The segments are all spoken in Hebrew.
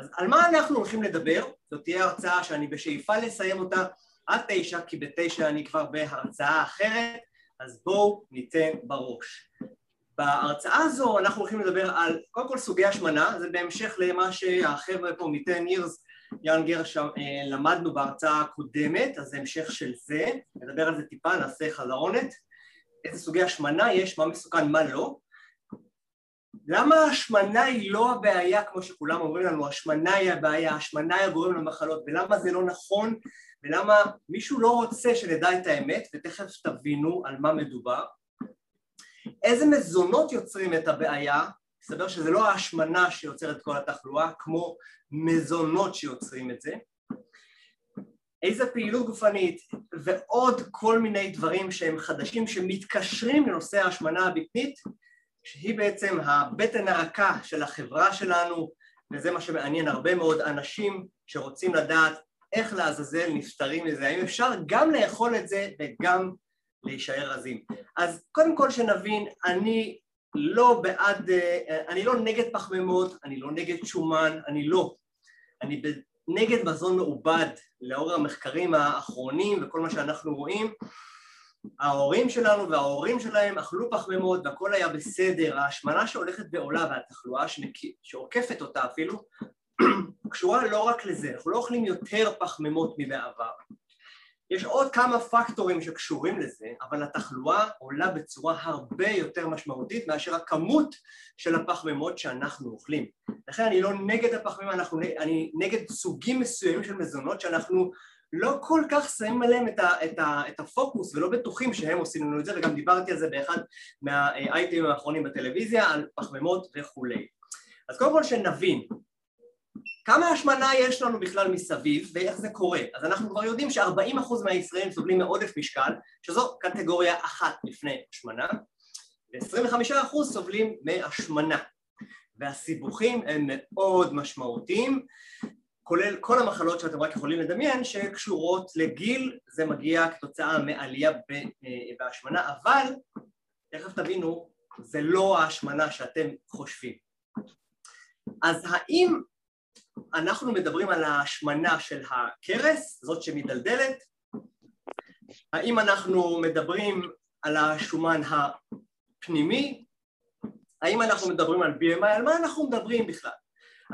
אז על מה אנחנו הולכים לדבר? זאת תהיה הרצאה שאני בשאיפה לסיים אותה עד 9, כי ב9 אני כבר בהרצאה אחרת, אז בואו ניתן בראש. בהרצאה הזו אנחנו הולכים לדבר על קודם כל סוגי השמנה, זה בהמשך למה שהחבר'ה פה מ-10 years younger למדנו בהרצאה הקודמת, אז זה המשך של זה, נדבר על זה טיפה, נעשה חזרונת, איזה סוגי השמנה יש, מה מסוכן, מה לא. למה השמנה היא לא הבעיה, כמו שכולם אומרים לנו, השמנה היא הבעיה, השמנה היא הגורם למחלות, ולמה זה לא נכון, ולמה מישהו לא רוצה שנדע את האמת, ותכף תבינו על מה מדובר. איזה מזונות יוצרים את הבעיה, מסתבר שזה לא ההשמנה שיוצרת כל התחלואה, כמו מזונות שיוצרים את זה. איזה פעילות גופנית, ועוד כל מיני דברים שהם חדשים, שמתקשרים לנושא ההשמנה הבטנית, שהיא בעצם הבטן הרכה של החברה שלנו, וזה מה שמעניין הרבה מאוד אנשים שרוצים לדעת איך לעזאזל נפטרים לזה, האם אפשר גם לאכול את זה וגם להישאר רזים. אז קודם כל שנבין, אני לא נגד פחמימות, אני לא נגד שומן, אני נגד מזון מעובד. לאור המחקרים האחרונים וכל מה שאנחנו רואים, ההורים שלנו וההורים שלהם אכלו פחמימות והכל היה בסדר. ההשמנה שהולכת בעולה והתחלואה שעוקפת אותה אפילו קשורה לא רק לזה, אנחנו לא אוכלים יותר פחמימות מבעבר. יש עוד כמה פקטורים שקשורים לזה, אבל התחלואה עולה בצורה הרבה יותר משמעותית מאשר הכמות של הפחמימות שאנחנו אוכלים. לכן אני לא נגד הפחמימה, אני נגד סוגים מסוימים של מזונות שאנחנו לא כל כך שמים עליהם את הפוקוס ולא בטוחים שהם עושים לנו את זה, וגם דיברתי על זה באחד מהאייטמים האחרונים בטלוויזיה על פחמימות וכולי. אז קודם כל שנבין כמה השמנה יש לנו בכלל מסביב ואיך זה קורה. אז אנחנו כבר יודעים ש40% מהישראלים סובלים מעודף משקל, שזו קטגוריה אחת לפני השמנה, ו25% סובלים מהשמנה, והסיבוכים הם מאוד משמעותיים, כולל כל המחלות שאתם רק יכולים לדמיין שקשורות לגיל. זה מגיע כתוצאה מעלייה בהשמנה, אבל תכף תבינו, זה לא ההשמנה שאתם חושבים. אז האם אנחנו מדברים על ההשמנה של הקרס, זאת שמדלדלת? האם אנחנו מדברים על השומן הפנימי? האם אנחנו מדברים על BMI? על מה אנחנו מדברים בכלל?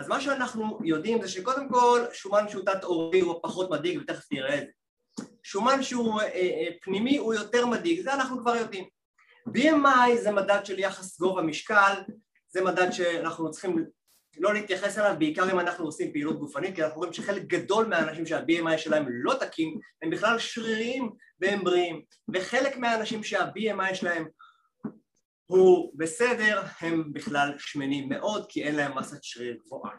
אז מה שאנחנו יודעים זה שקודם כל שומן שהוא תת עורי הוא פחות מדאיג, ותכף נראה את זה. שומן שהוא פנימי הוא יותר מדאיג, זה אנחנו כבר יודעים. BMI זה מדד של יחס גובה משקל, זה מדד שאנחנו צריכים לא להתייחס אליו, בעיקר אם אנחנו עושים פעילות גופנית, כי אנחנו רואים שחלק גדול מהאנשים שה-BMI שלהם לא תקין, הם בכלל שרירים והם בריאים, וחלק מהאנשים שה-BMI שלהם הוא בסדר, הם בכלל שמנים מאוד, כי אין להם מסת שריר גבוהה.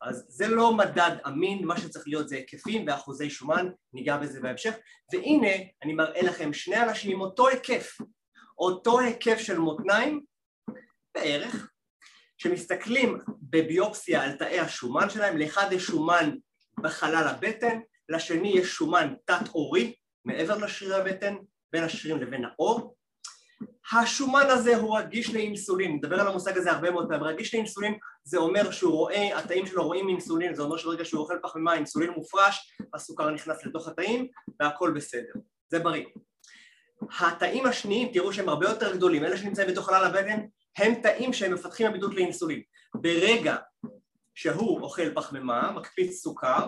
אז זה לא מדד אמין, מה שצריך להיות זה היקפים ואחוזי שומן, ניגע בזה בהמשך. והנה אני מראה לכם שני אנשים עם אותו היקף של מותניים בערך, שמסתכלים בביופסיה על תאי השומן שלהם. לאחד יש שומן בחלל הבטן, לשני יש שומן תת-עורי מעבר לשריר הבטן, בין השרירים לבין העור. השומן הזה הוא רגיש לאינסולין, נדבר על המושג הזה הרבה מאוד פעמים. רגיש לאינסולין זה אומר התאים שלו רואים אינסולין, זה אומר שברגע שהוא אוכל פחמימה אינסולין מופרש, הסוכר נכנס לתוך התאים והכל בסדר, זה בריא. התאים השניים, תראו שהם הרבה יותר גדולים, אלה שנמצאים בתוך חלל הבטן, הם תאים שהם מפתחים עמידות לאינסולין. ברגע שהוא אוכל פחמימה, מקפיץ סוכר,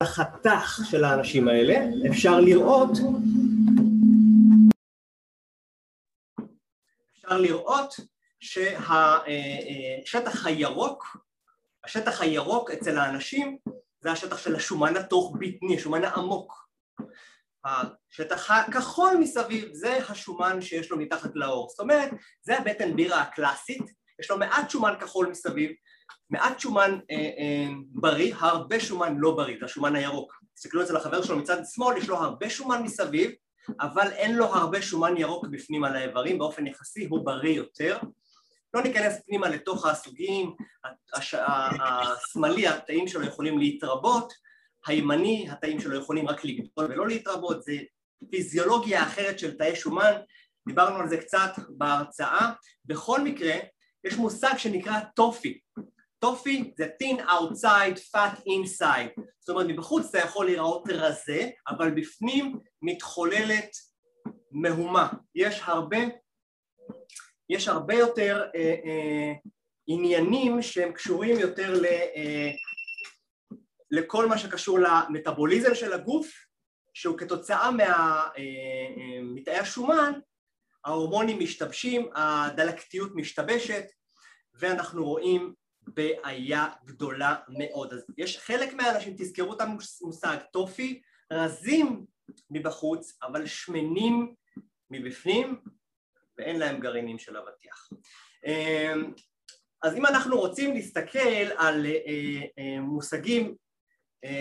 החתך של האנשים האלה, אפשר לראות שהשטח הירוק אצל האנשים זה השטח של השומן התוך בטני, השומן העמוק. השטח הכחול מסביב זה השומן שיש לו מתחת לעור, זאת אומרת זה הבטן בירה הקלאסית, יש לו מעט שומן כחול מסביב, מעט שומן בריא, הרבה שומן לא בריא, זה השומן הירוק. תסתכלו אצל החבר שלו מצד שמאל, יש לו הרבה שומן מסביב, אבל אין לו הרבה שומן ירוק בפנים על האיברים, באופן יחסי הוא בריא יותר. לא ניכנס פנימה לתוך הסוגים, השמאלי, התאים שלו יכולים להתרבות, הימני, התאים שלו יכולים רק לגדול ולא להתרבות, זה פיזיולוגיה אחרת של תאי שומן, דיברנו על זה קצת בהרצאה. בכל מקרה, יש מושג שנקרא טופי. טופי זה thin outside, fat inside. זאת אומרת, מבחוץ אתה יכול להיראות רזה, אבל בפנים מתחוללת מהומה. יש הרבה יותר עניינים שהם קשורים יותר לכל מה שקשור למטאבוליזם של הגוף, שהוא כתוצאה מתאי השומן, ההורמונים משתבשים, הדלקתיות משתבשת, ואנחנו רואים בעיה גדולה מאוד. אז יש חלק מהאנשים, תזכרו את המושג טופי, רזים מבחוץ, אבל שמנים מבפנים, ואין להם גרעינים של אבטיח. אז אם אנחנו רוצים להסתכל על מושגים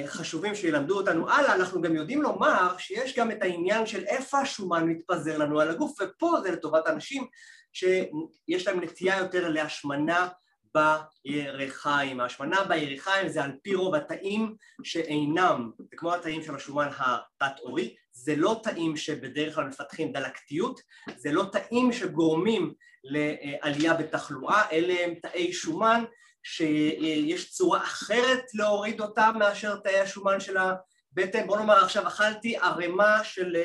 חשובים שילמדו אותנו הלאה, אנחנו גם יודעים לומר שיש גם את העניין של איפה השומן מתפזר לנו על הגוף, ופה זה לטובת אנשים שיש להם נטייה יותר להשמנה בירכיים. ההשמנה בירכיים זה על פי רוב התאים שאינם, זה כמו התאים של השומן התת-עורי, זה לא תאים שבדרך כלל מפתחים דלקתיות, זה לא תאים שגורמים לעלייה בתחלואה, אלה הם תאי שומן שיש צורה אחרת להוריד אותם מאשר תאי השומן של הבטן. בוא נאמר עכשיו אכלתי ערימה של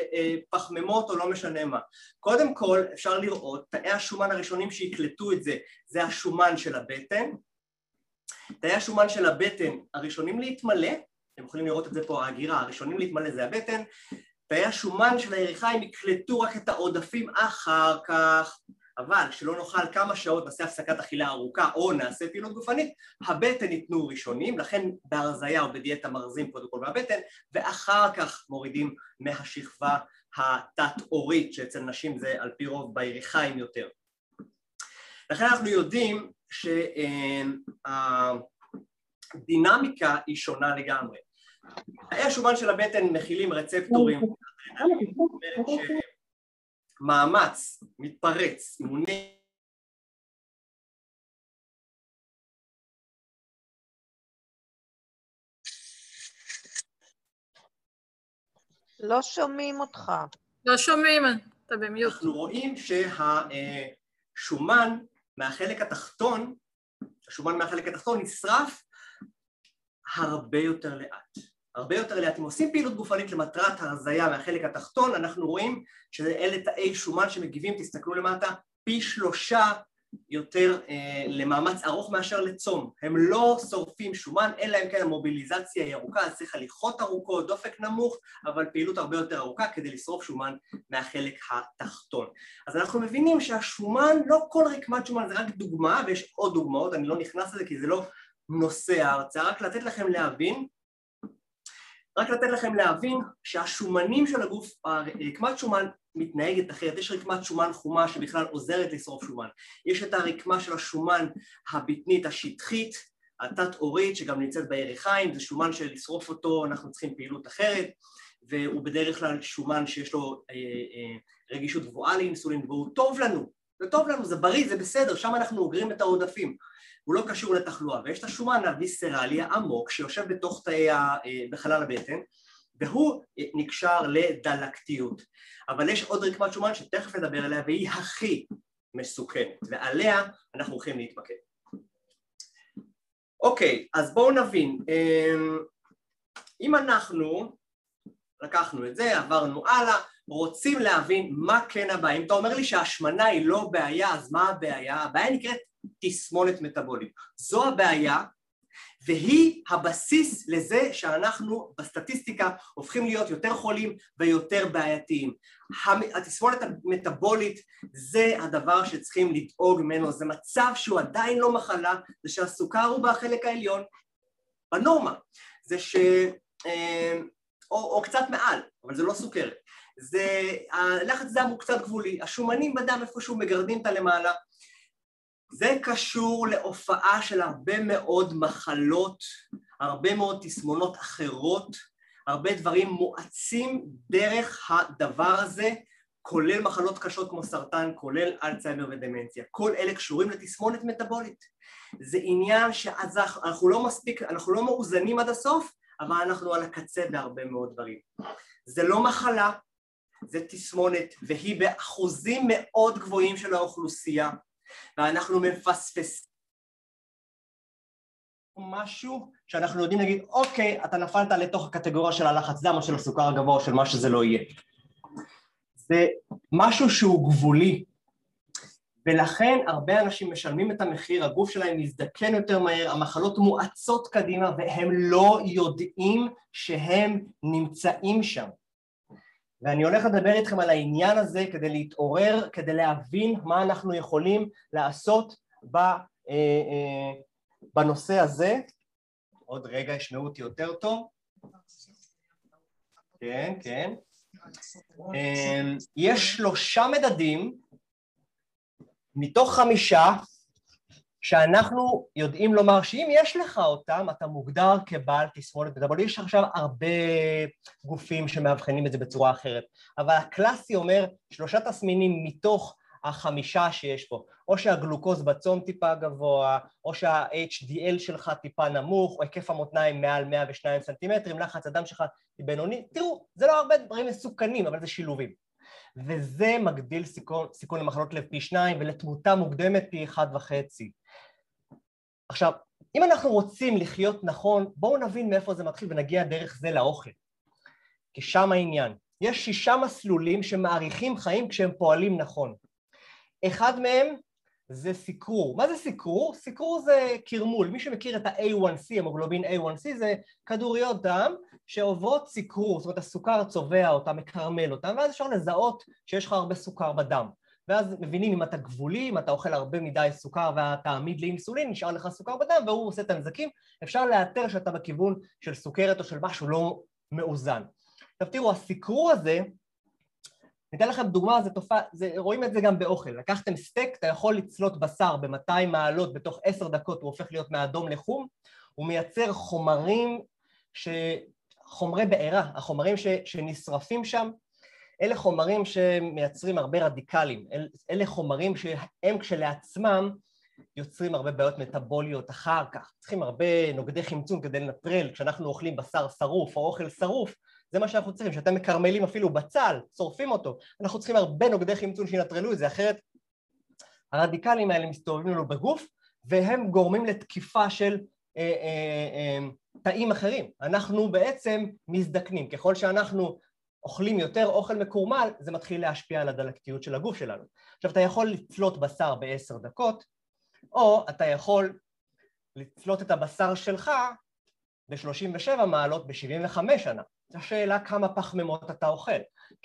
פחמימות או לא משנה מה. קודם כל אפשר לראות, תאי השומן הראשונים שיקלטו את זה, זה השומן של הבטן. תאי השומן של הבטן הראשונים להתמלא, אתם יכולים לראות את זה פה, ההגירה, הראשונים להתמלא זה הבטן. תאי השומן של הירכיים יקלטו רק את העודפים אחר כך, אבל שלא נאכל כמה שעות, נעשה הפסקת אכילה ארוכה או נעשה פעילות גופנית, הבטן ייתנו ראשונים, לכן בהרזיה או בדיאטה מרזים קודם כל מהבטן, ואחר כך מורידים מהשכבה התת-עורית, שאצל נשים זה על פי רוב בירכיים יותר. לכן אנחנו יודעים שהדינמיקה היא שונה לגמרי. תאי השומן של הבטן מכילים רצפטורים, מאמץ, מתפרץ, אימונה, לא שומעים אותך. לא שומעים, אתה במיוט. אנחנו רואים שהשומן מהחלק התחתון, נשרף הרבה יותר לאט. אם עושים פעילות גופנית למטרת הרזיה מהחלק התחתון, אנחנו רואים שאלה תאי שומן שמגיבים, תסתכלו למטה, פי 3 יותר למאמץ ארוך מאשר לצום. הם לא שורפים שומן, אלא אם כן המוביליזציה היא ארוכה, אז צריך הליכות ארוכות, דופק נמוך, אבל פעילות הרבה יותר ארוכה כדי לשרוף שומן מהחלק התחתון. אז אנחנו מבינים שהשומן, לא כל רקמת שומן, זה רק דוגמה, ויש עוד דוגמאות, אני לא נכנס לזה כי זה לא נושא ההרצאה, רק לתת לכם להבין, שהשומנים של הגוף, הרקמת שומן מתנהגת אחרת. יש רקמת שומן חומה שבכלל עוזרת לשרוף שומן. יש את הרקמה של השומן הבטנית השטחית, התת-עורית, שגם נמצאת בירכיים, זה שומן שלשרוף אותו, אנחנו צריכים פעילות אחרת, והוא בדרך כלל שומן שיש לו רגישות גבוהה לאינסולין, והוא טוב לנו, זה בריא, זה בסדר, שם אנחנו אוגרים את העודפים. הוא לא קשור לתחלואה, ויש את השומן הוויסרלי העמוק שיושב בתוך בחלל הבטן, והוא נקשר לדלקתיות. אבל יש עוד רקמת שומן שתכף נדבר עליה, והיא הכי מסוכנת, ועליה אנחנו הולכים להתמקד. אוקיי, אז בואו נבין. אם אנחנו לקחנו את זה, עברנו הלאה, רוצים להבין מה כן הבעיה. אם אתה אומר לי שהשמנה היא לא בעיה, אז מה הבעיה? הבעיה נקראת תסמונת מטאבולית. זו הבעיה, והיא הבסיס לזה שאנחנו בסטטיסטיקה הופכים להיות יותר חולים ויותר בעייתיים. התסמונת המטאבולית זה הדבר שצריכים לדאוג ממנו, זה מצב שהוא עדיין לא מחלה, זה שהסוכר הוא בחלק העליון, בנורמה, זה או קצת מעל, אבל זה לא סוכרת. הלחץ דם הוא קצת גבולי, השומנים בדם איפשהו מגרדים את הלמעלה. זה קשור להופעה של הרבה מאוד מחלות, הרבה מאוד תסמונות אחרות, הרבה דברים מואצים דרך הדבר הזה, כולל מחלות קשות כמו סרטן, כולל אלצהיימר ודמנציה. כל אלה קשורים לתסמונת מטאבולית. זה עניין שאנחנו לא מספיק, אנחנו לא מאוזנים עד הסוף, אבל אנחנו על הקצה בהרבה מאוד דברים. זה לא מחלה, זה תסמונת, והיא באחוזים מאוד גבוהים של האוכלוסייה, ואנחנו מפספסים משהו שאנחנו יודעים להגיד, אוקיי, אתה נפלת לתוך הקטגוריה של הלחץ דם או של הסוכר הגבוה או של מה שזה לא יהיה. זה משהו שהוא גבולי, ולכן הרבה אנשים משלמים את המחיר, הגוף שלהם מזדקן יותר מהר, המחלות מואצות קדימה, והם לא יודעים שהם נמצאים שם. ואני הולך לדבר איתכם על העניין הזה כדי להתעורר, כדי להבין מה אנחנו יכולים לעשות בנושא הזה. עוד רגע ישמעו אותי יותר טוב. כן, כן. יש 3 מדדים מתוך 5 שאנחנו יודעים לומר שאם יש לך אותם, אתה מוגדר כבעל תסמונת, אבל יש עכשיו הרבה גופים שמאבחנים את זה בצורה אחרת, אבל הקלאסי אומר 3 תסמינים מתוך 5 שיש פה, או שהגלוקוז בצום טיפה גבוה, או שה-HDL שלך טיפה נמוך, או היקף המותניים מעל 102 סנטימטרים, לחץ הדם שלך בינוני. תראו, זה לא הרבה דברים מסוכנים, אבל זה שילובים. וזה מגדיל סיכון למחלות לב פי 2 ולתמותה מוקדמת פי 1.5. עכשיו, אם אנחנו רוצים לחיות נכון, בואו נבין מאיפה זה מתחיל ונגיע דרך זה לאוכל. כי שם העניין. יש 6 מסלולים שמאריכים חיים כשהם פועלים נכון. אחד מהם זה סיקור. מה זה סיקור? סיקור זה קרמול. מי שמכיר את ה-A1C, המוגלובין A1C, זה כדוריות דם שעוברות סיקור, זאת אומרת הסוכר צובע אותם, מקרמל אותם, ואז אפשר לזהות שיש לך הרבה סוכר בדם. ואז מבינים אם אתה גבולי, אם אתה אוכל הרבה מדי סוכר ואתה עמיד לאינסולין, נשאר לך סוכר בדם והוא עושה את הנזקים, אפשר לאתר שאתה בכיוון של סוכרת או של משהו לא מאוזן. עכשיו תראו, הסיקור הזה, ניתן לכם דוגמה, זה תופעה, רואים את זה גם באוכל. לקחתם סטייק, אתה יכול לצלות בשר ב-200 מעלות, בתוך 10 דקות הוא הופך להיות מאדום לחום, הוא מייצר חומרים, חומרי בעירה, החומרים שנשרפים שם, אלה חומרים שמייצרים הרבה רדיקלים, אלה חומרים שהם כשלעצמם יוצרים הרבה בעיות מטאבוליות אחר כך, צריכים הרבה נוגדי חמצון כדי לנטרל, כשאנחנו אוכלים בשר שרוף או אוכל שרוף, זה מה שאנחנו צריכים, שאתם מקרמלים אפילו בצל, צורפים אותו, אנחנו צריכים הרבה נוגדי חמצון שינטרלו את זה, אחרת הרדיקלים האלה מסתובבים לנו בגוף, והם גורמים לתקיפה של תאים אחרים. אנחנו בעצם מזדקנים, ככל שאנחנו אוכלים יותר אוכל מקורמל, זה מתחיל להשפיע על הדלקתיות של הגוף שלנו. עכשיו, אתה יכול לצלות בשר ב10 דקות, או אתה יכול לצלות את הבשר שלך ב37 מעלות ב75 שנה. השאלה כמה פחמימות אתה אוכל.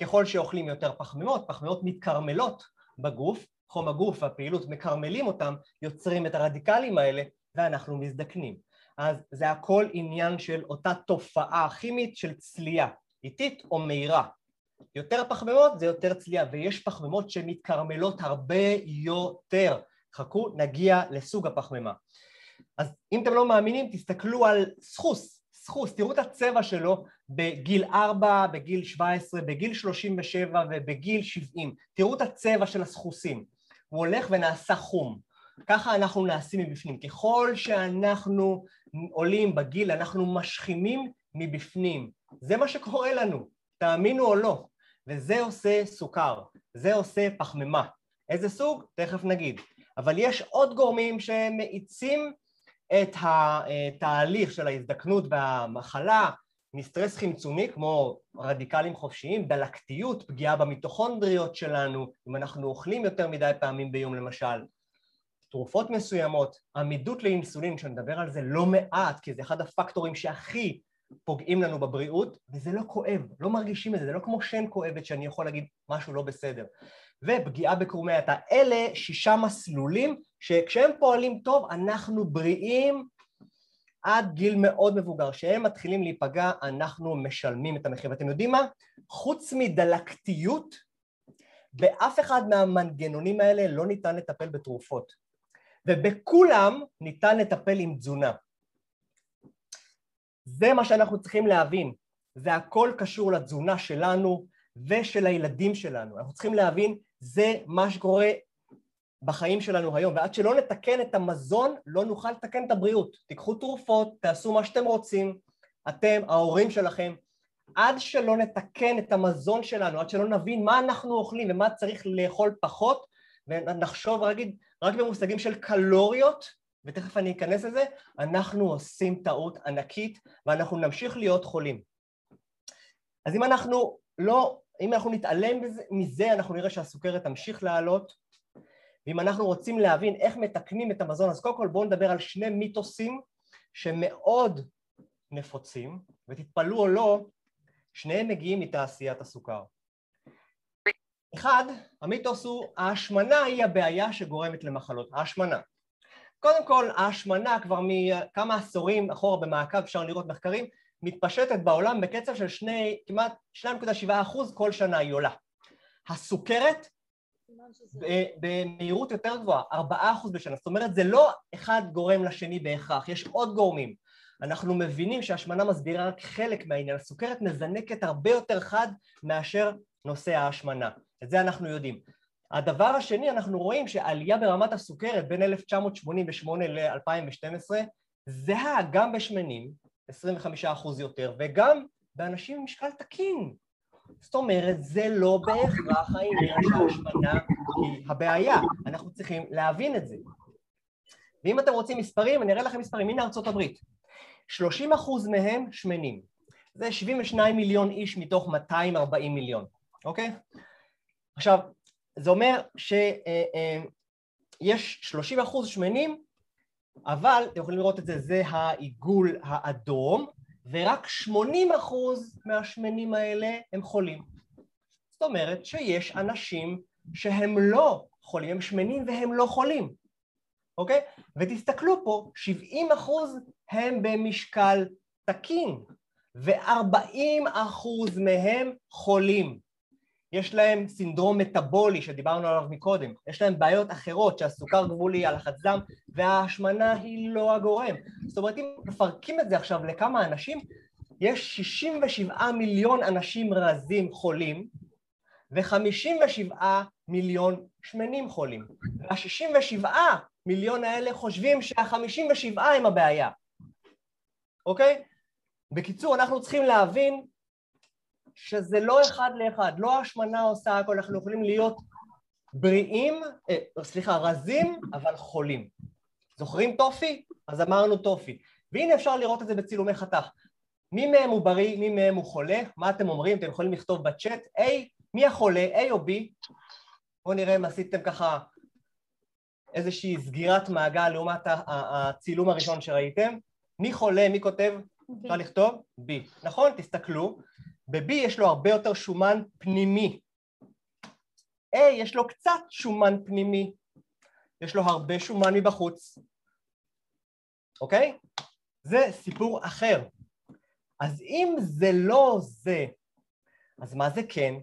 ככל שאוכלים יותר פחמימות, פחמימות מתקרמלות בגוף, חום הגוף והפעילות מקרמלים אותם, יוצרים את הרדיקלים האלה, ואנחנו מזדקנים. אז זה הכל עניין של אותה תופעה כימית של צלייה, איטית או מהירה. יותר פחמימות זה יותר צלייה, ויש פחמימות שמתקרמלות הרבה יותר. חכו, נגיע לסוג הפחמימה. אז אם אתם לא מאמינים, תסתכלו על סחוס. סחוס, תראו את הצבע שלו בגיל 4, בגיל 17, בגיל 37 ובגיל 70. תראו את הצבע של הסחוסים. הוא הולך ונעשה חום. ככה אנחנו נעשים מבפנים. ככל שאנחנו עולים בגיל, אנחנו משכימים מבפנים. זה מה שקורה לנו, תאמינו או לא. וזה עושה סוכר, זה עושה פחמימה. איזה סוג? תכף נגיד. אבל יש עוד גורמים שמאיצים את התהליך של ההזדקנות והמחלה, מסטרס חמצוני כמו רדיקלים חופשיים, דלקתיות, פגיעה במיטוכונדריות שלנו, אם אנחנו אוכלים יותר מדי פעמים ביום למשל, תרופות מסוימות, עמידות לאינסולין, שנדבר על זה לא מעט, כי זה אחד הפקטורים שהכי פוגעים לנו בבריאות, וזה לא כואב, לא מרגישים את זה, זה לא כמו שן כואבת שאני יכול להגיד משהו לא בסדר. ופגיעה בקרומי התא, אלה 6 מסלולים שכשהם פועלים טוב אנחנו בריאים עד גיל מאוד מבוגר, כשהם מתחילים להיפגע אנחנו משלמים את המחיר. ואתם יודעים מה? חוץ מדלקתיות, באף אחד מהמנגנונים האלה לא ניתן לטפל בתרופות, ובכולם ניתן לטפל עם תזונה. זה מה שאנחנו צריכים להבין, זה הכל קשור לתזונה שלנו ושל הילדים שלנו. אנחנו צריכים להבין, זה מה שקורה בחיים שלנו היום, ועד שלא נתקן את המזון, לא נוכל לתקן את הבריאות. תיקחו תרופות, תעשו מה שאתם רוצים, אתם, ההורים שלכם, עד שלא נתקן את המזון שלנו, עד שלא נבין מה אנחנו אוכלים ומה צריך לאכול פחות, ונחשוב רק במושגים של קלוריות, ותכף אני אכנס לזה, אנחנו עושים טעות ענקית, ואנחנו נמשיך להיות חולים. אז אם אנחנו לא, אם אנחנו נתעלם מזה, אנחנו נראה שהסוכרת תמשיך לעלות, ואם אנחנו רוצים להבין איך מתקנים את המזון, אז קודם כל בואו נדבר על שני מיתוסים שמאוד נפוצים, ותתפלו או לא, שניהם מגיעים מתעשיית הסוכר. אחד, המיתוס הוא, ההשמנה היא הבעיה שגורמת למחלות. ההשמנה. קודם כל, ההשמנה כבר מכמה עשורים אחורה במעקב, אפשר לראות מחקרים, מתפשטת בעולם בקצב של כמעט 2.7% כל שנה היא עולה. הסוכרת, במהירות יותר גבוהה, 4% בשנה. זאת אומרת, זה לא אחד גורם לשני בהכרח, יש עוד גורמים. אנחנו מבינים שההשמנה מסבירה רק חלק מהעניין. הסוכרת מזנקת הרבה יותר חד מאשר נושא ההשמנה. את זה אנחנו יודעים. הדבר השני, אנחנו רואים שהעלייה ברמת הסוכרת בין 1988 ל-2012, זהה גם בשמנים, 25% יותר, וגם באנשים עם משקל תקין. זאת אומרת, זה לא בהכרח העניין שההשמנה היא הבעיה. אנחנו צריכים להבין את זה. ואם אתם רוצים מספרים, אני אראה לכם מספרים. הנה ארצות הברית. 30% מהם שמנים. זה 72 מיליון איש מתוך 240 מיליון. אוקיי? עכשיו, זה אומר שיש 30% שמנים, אבל, אתם יכולים לראות את זה, זה העיגול האדום, ורק 80% מהשמנים האלה הם חולים. זאת אומרת שיש אנשים שהם לא חולים, הם שמנים והם לא חולים, אוקיי? ותסתכלו פה, 70% הם במשקל תקין, ו40% מהם חולים. יש להם סינדרום מטאבולי שדיברנו עליו מקודם, יש להם בעיות אחרות שהסוכר גבולי, הלחץ דם, וההשמנה היא לא הגורם. זאת אומרת, אם מפרקים את זה עכשיו לכמה אנשים, יש 67 מיליון אנשים רזים חולים, ו57 מיליון שמנים חולים. ה-67 מיליון האלה חושבים שה-57 הם הבעיה. אוקיי? בקיצור, אנחנו צריכים להבין שזה לא אחד לאחד, לא השמנה עושה הכל, אנחנו יכולים להיות בריאים, רזים, אבל חולים. זוכרים טופי? אז אמרנו טופי. והנה אפשר לראות את זה בצילומי חתך. מי מהם הוא בריא, מי מהם הוא חולה? מה אתם אומרים? אתם יכולים לכתוב בצ'אט, A, מי החולה, A או B? בואו נראה אם עשיתם ככה איזושהי סגירת מעגל לעומת הצילום הראשון שראיתם. מי חולה, מי כותב? אפשר לכתוב? B. נכון? תסתכלו. ב-B יש לו הרבה יותר שומן פנימי. A יש לו קצת שומן פנימי. יש לו הרבה שומן מבחוץ. אוקיי? זה סיפור אחר. אז אם זה לא זה, אז מה זה כן?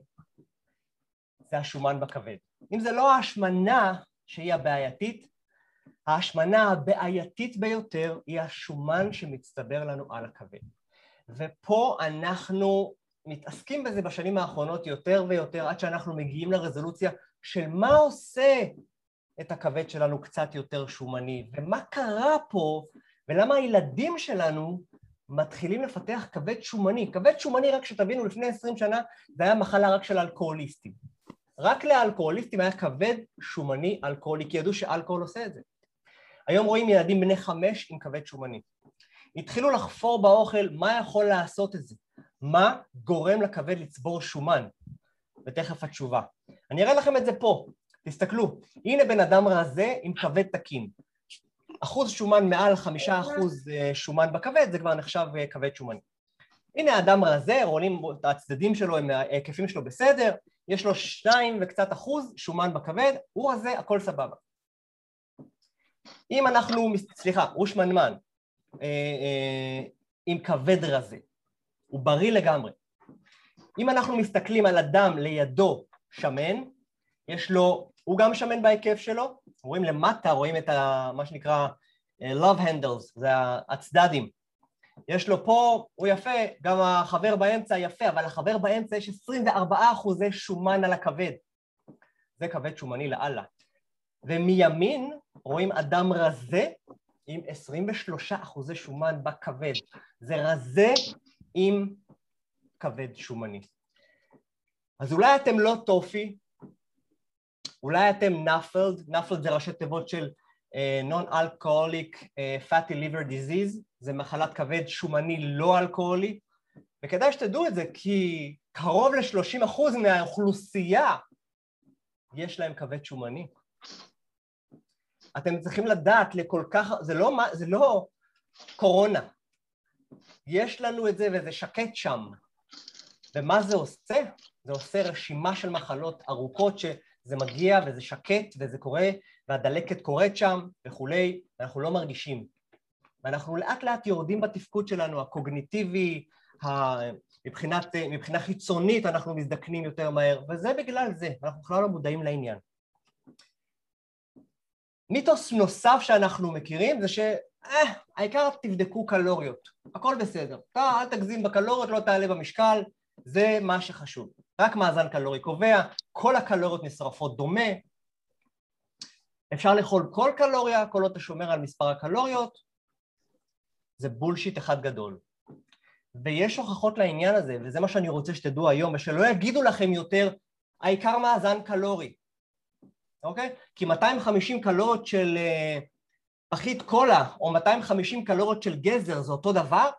זה השומן בכבד. אם זה לא ההשמנה שהיא הבעייתית, ההשמנה הבעייתית ביותר היא השומן שמצטבר לנו על הכבד. ופה אנחנו מתעסקים בזה בשנים האחרונות יותר ויותר, עד שאנחנו מגיעים לרזולוציה של מה עושה את הכבד שלנו קצת יותר שומני, ומה קרה פה, ולמה הילדים שלנו מתחילים לפתח כבד שומני. כבד שומני, רק שתבינו, לפני 20 שנה, זה היה מחלה רק של אלכוהוליסטים. רק לאלכוהוליסטים היה כבד שומני אלכוהולי, כי ידעו שאלכוהול עושה את זה. היום רואים ילדים בני 5 עם כבד שומני. התחילו לחפור באוכל, מה יכול לעשות את זה? מה גורם לכבד לצבור שומן? ותכף התשובה. אני אראה לכם את זה פה. תסתכלו. הנה בן אדם רזה עם כבד תקין. אחוז שומן מעל 5% שומן בכבד, זה כבר נחשב כבד שומני. הנה אדם רזה, רואים את הצדדים שלו, עם ההיקפים שלו בסדר, יש לו 2% וקצת שומן בכבד, הוא רזה, הכל סבבה. אם אנחנו, סליחה, הוא שמנמן, עם כבד רזה. הוא בריא לגמרי. אם אנחנו מסתכלים על אדם לידו שמן, יש לו, הוא גם שמן בהיקף שלו, רואים למטה, רואים את מה שנקרא love handles, זה הצדדים. יש לו פה, הוא יפה, גם החבר באמצע יפה, אבל החבר באמצע יש 24% שומן על הכבד. זה כבד שומני לאללה. ומימין רואים אדם רזה, עם 23% שומן בכבד. זה רזה עם כבד שומני. אז אולי אתם לא טופי, אולי אתם נאפלד, נאפלד זה ראשי תיבות של Non-Alcoholic Fatty Liver Disease, זה מחלת כבד שומני לא אלכוהולי, וכדאי שתדעו את זה כי קרוב ל-30% מהאוכלוסייה יש להם כבד שומני. אתם צריכים לדעת לכל כך, זה לא קורונה, יש לנו את זה וזה שקט שם, ומה זה עושה? זה עושה רשימה של מחלות ארוכות שזה מגיע וזה שקט וזה קורה, והדלקת קורית שם וכולי, ואנחנו לא מרגישים. ואנחנו לאט לאט יורדים בתפקוד שלנו, הקוגניטיבי, מבחינה חיצונית אנחנו מזדקנים יותר מהר, וזה בגלל זה, אנחנו בכלל לא מודעים לעניין. מיתוס נוסף שאנחנו מכירים זה העיקר תבדקו קלוריות, הכל בסדר, אל תגזים בקלוריות, לא תעלה במשקל, זה מה שחשוב. רק מאזן קלורי קובע, כל הקלוריות נשרפות דומה, אפשר לאכול כל קלוריה, כל עוד תשומר על מספר הקלוריות, זה בולשיט אחד גדול. ויש הוכחות לעניין הזה, וזה מה שאני רוצה שתדעו היום, ושלא יגידו לכם יותר, העיקר מאזן קלורי, אוקיי? כי 250 קלוריות של פחית קולה, או 250 קלוריות של גזר, זה אותו דבר?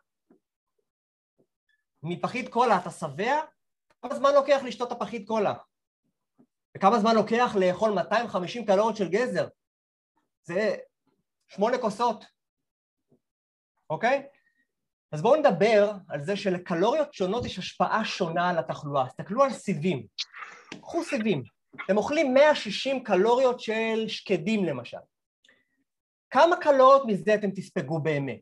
מפחית קולה אתה שבע? כמה זמן לוקח לשתות הפחית קולה? וכמה זמן לוקח לאכול 250 קלוריות של גזר? זה 8 כוסות, אוקיי? אז בואו נדבר על זה שלקלוריות שונות יש השפעה שונה על התחלואה. תסתכלו על סיבים, קחו סיבים. אתם אוכלים 160 קלוריות של שקדים למשל. כמה קלוריות מזה אתם תספגו באמת?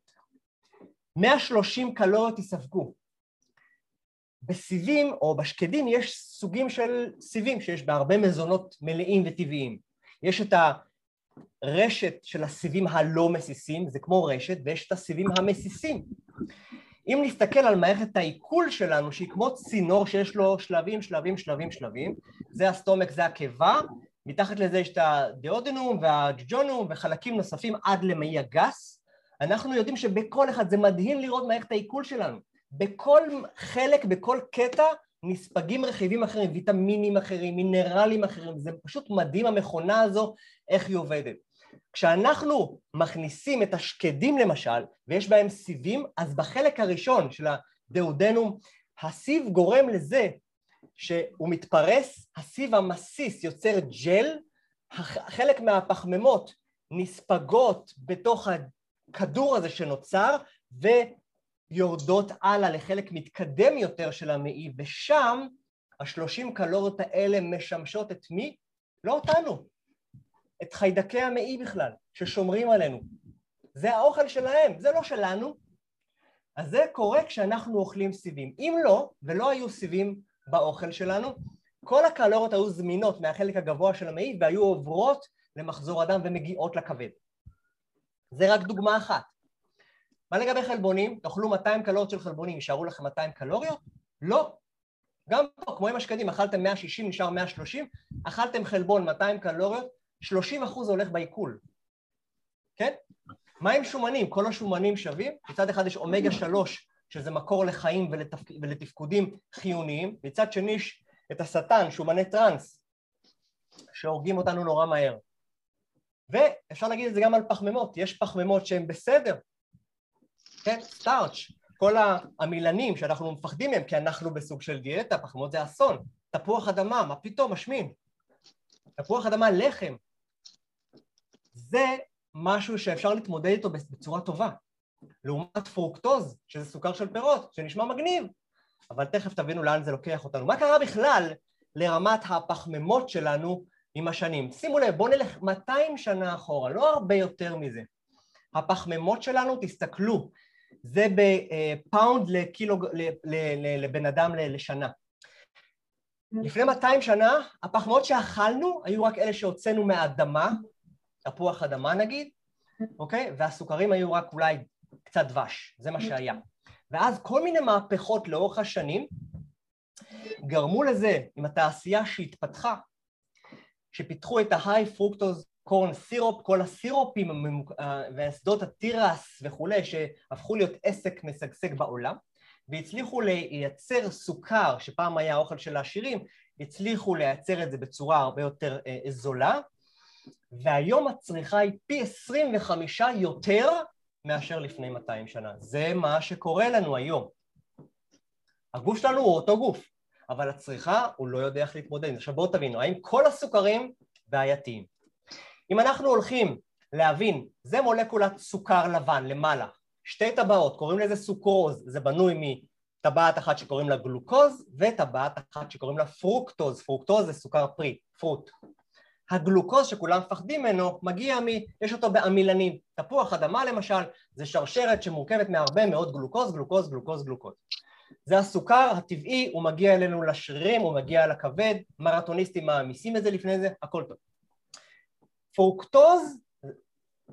130 קלוריות תספגו. בסיבים או בשקדים יש סוגים של סיבים שיש בהרבה מזונות מלאים וטבעיים. יש את הרשת של הסיבים הלא מסיסים, זה כמו רשת, ויש את הסיבים המסיסים. אם נסתכל על מערכת העיכול שלנו, שהיא כמו צינור שיש לו שלבים, שלבים, שלבים, שלבים, זה הסטומק, זה הקיבה, מתחת לזה יש את הדאודנום והג'ג'ונום וחלקים נוספים עד למעי הגס. אנחנו יודעים שבכל אחד, זה מדהים לראות מערכת העיכול שלנו, בכל חלק, בכל קטע, נספגים רכיבים אחרים, ויטמינים אחרים, מינרלים אחרים, זה פשוט מדהים המכונה הזו, איך היא עובדת. כשאנחנו מכניסים את השקדים למשל, ויש בהם סיבים, אז בחלק הראשון של הדאודנום, הסיב גורם לזה שהוא מתפרס, הסיב המסיס יוצר ג'ל, חלק מהפחממות נספגות בתוך הכדור הזה שנוצר, ויורדות הלאה לחלק מתקדם יותר של המעי, ושם ה-30 קלוריות האלה משמשות את מי? לא אותנו, את חיידקי המעי בכלל, ששומרים עלינו. זה האוכל שלהם, זה לא שלנו. אז זה קורה כשאנחנו אוכלים סיבים. אם לא, ולא היו סיבים באוכל שלנו, כל הקלוריות היו זמינות מהחלק הגבוה של המעי, והיו עוברות למחזור הדם ומגיעות לכבד. זה רק דוגמה אחת. מה לגבי חלבונים? תאכלו 200 קלוריות של חלבונים, יישארו לכם 200 קלוריות? לא. גם פה, כמו עם השקדים, אכלתם 160, נשאר 130, אכלתם חלבון 200 קלוריות, 30% הולך בעיכול. כן? מה עם שומנים? כל השומנים שווים. מצד אחד יש אומגה 3, שזה מקור לחיים ולתפקודים חיוניים. מצד שני יש את הסטן, שומני טרנס, שהורגים אותנו נורא מהר. ואפשר להגיד את זה גם על פחממות. יש פחממות שהן בסדר. כן, סטארץ', כל המילנים שאנחנו מפחדים מהם, כי אנחנו בסוג של דיאטה, פחמות זה אסון. תפוח אדמה, מה פתאום, משמין. תפוח אדמה, לחם. זה משהו שאפשר להתמודד איתו בצורה טובה. לעומת פרוקטוז, שזה סוכר של פירות, שנשמע מגניב, אבל תכף תבינו לאן זה לוקח אותנו. מה קרה בכלל לרמת הפחממות שלנו עם השנים? שימו לב, בואו נלך 200 שנה אחורה, לא הרבה יותר מזה. הפחממות שלנו, תסתכלו, זה בפאונד לבן אדם לשנה. לפני 200 שנה, הפחממות שאכלנו היו רק אלה שהוצאנו מהאדמה, תפוח אדמה נגיד, אוקיי? והסוכרים היו רק אולי קצת דבש, זה מה שהיה. ואז כל מיני מהפכות לאורך השנים גרמו לזה עם התעשייה שהתפתחה, שפיתחו את ההיי פרוקטוז, קורן סירופ, כל הסירופים והשדות הטירס וכו', שהפכו להיות עסק משגשג בעולם, והצליחו לייצר סוכר, שפעם היה האוכל של העשירים, הצליחו לייצר את זה בצורה הרבה יותר זולה, והיום הצריכה היא פי 25 יותר מאשר לפני 200 שנה. זה מה שקורה לנו היום. הגוף שלנו הוא אותו גוף, אבל הצריכה הוא לא יודע איך להתמודד. עכשיו בואו תבינו, האם כל הסוכרים בעייתיים? אם אנחנו הולכים להבין, זה מולקולת סוכר לבן למעלה, שתי טבעות, קוראים לזה סוכרוז, זה בנוי מטבעת אחת שקוראים לה גלוקוז, וטבעת אחת שקוראים לה פרוקטוז, פרוקטוז זה סוכר פרי, פרוט. הגלוקוז שכולם מפחדים ממנו מגיע יש אותו באמילנים, תפוח אדמה למשל, זה שרשרת שמורכבת מהרבה מאוד גלוקוז, גלוקוז, גלוקוז, גלוקוז. זה הסוכר הטבעי, הוא מגיע אלינו לשרירים, הוא מגיע לכבד, מרתוניסטים מעמיסים את זה לפני זה, הכל טוב. פרוקטוז,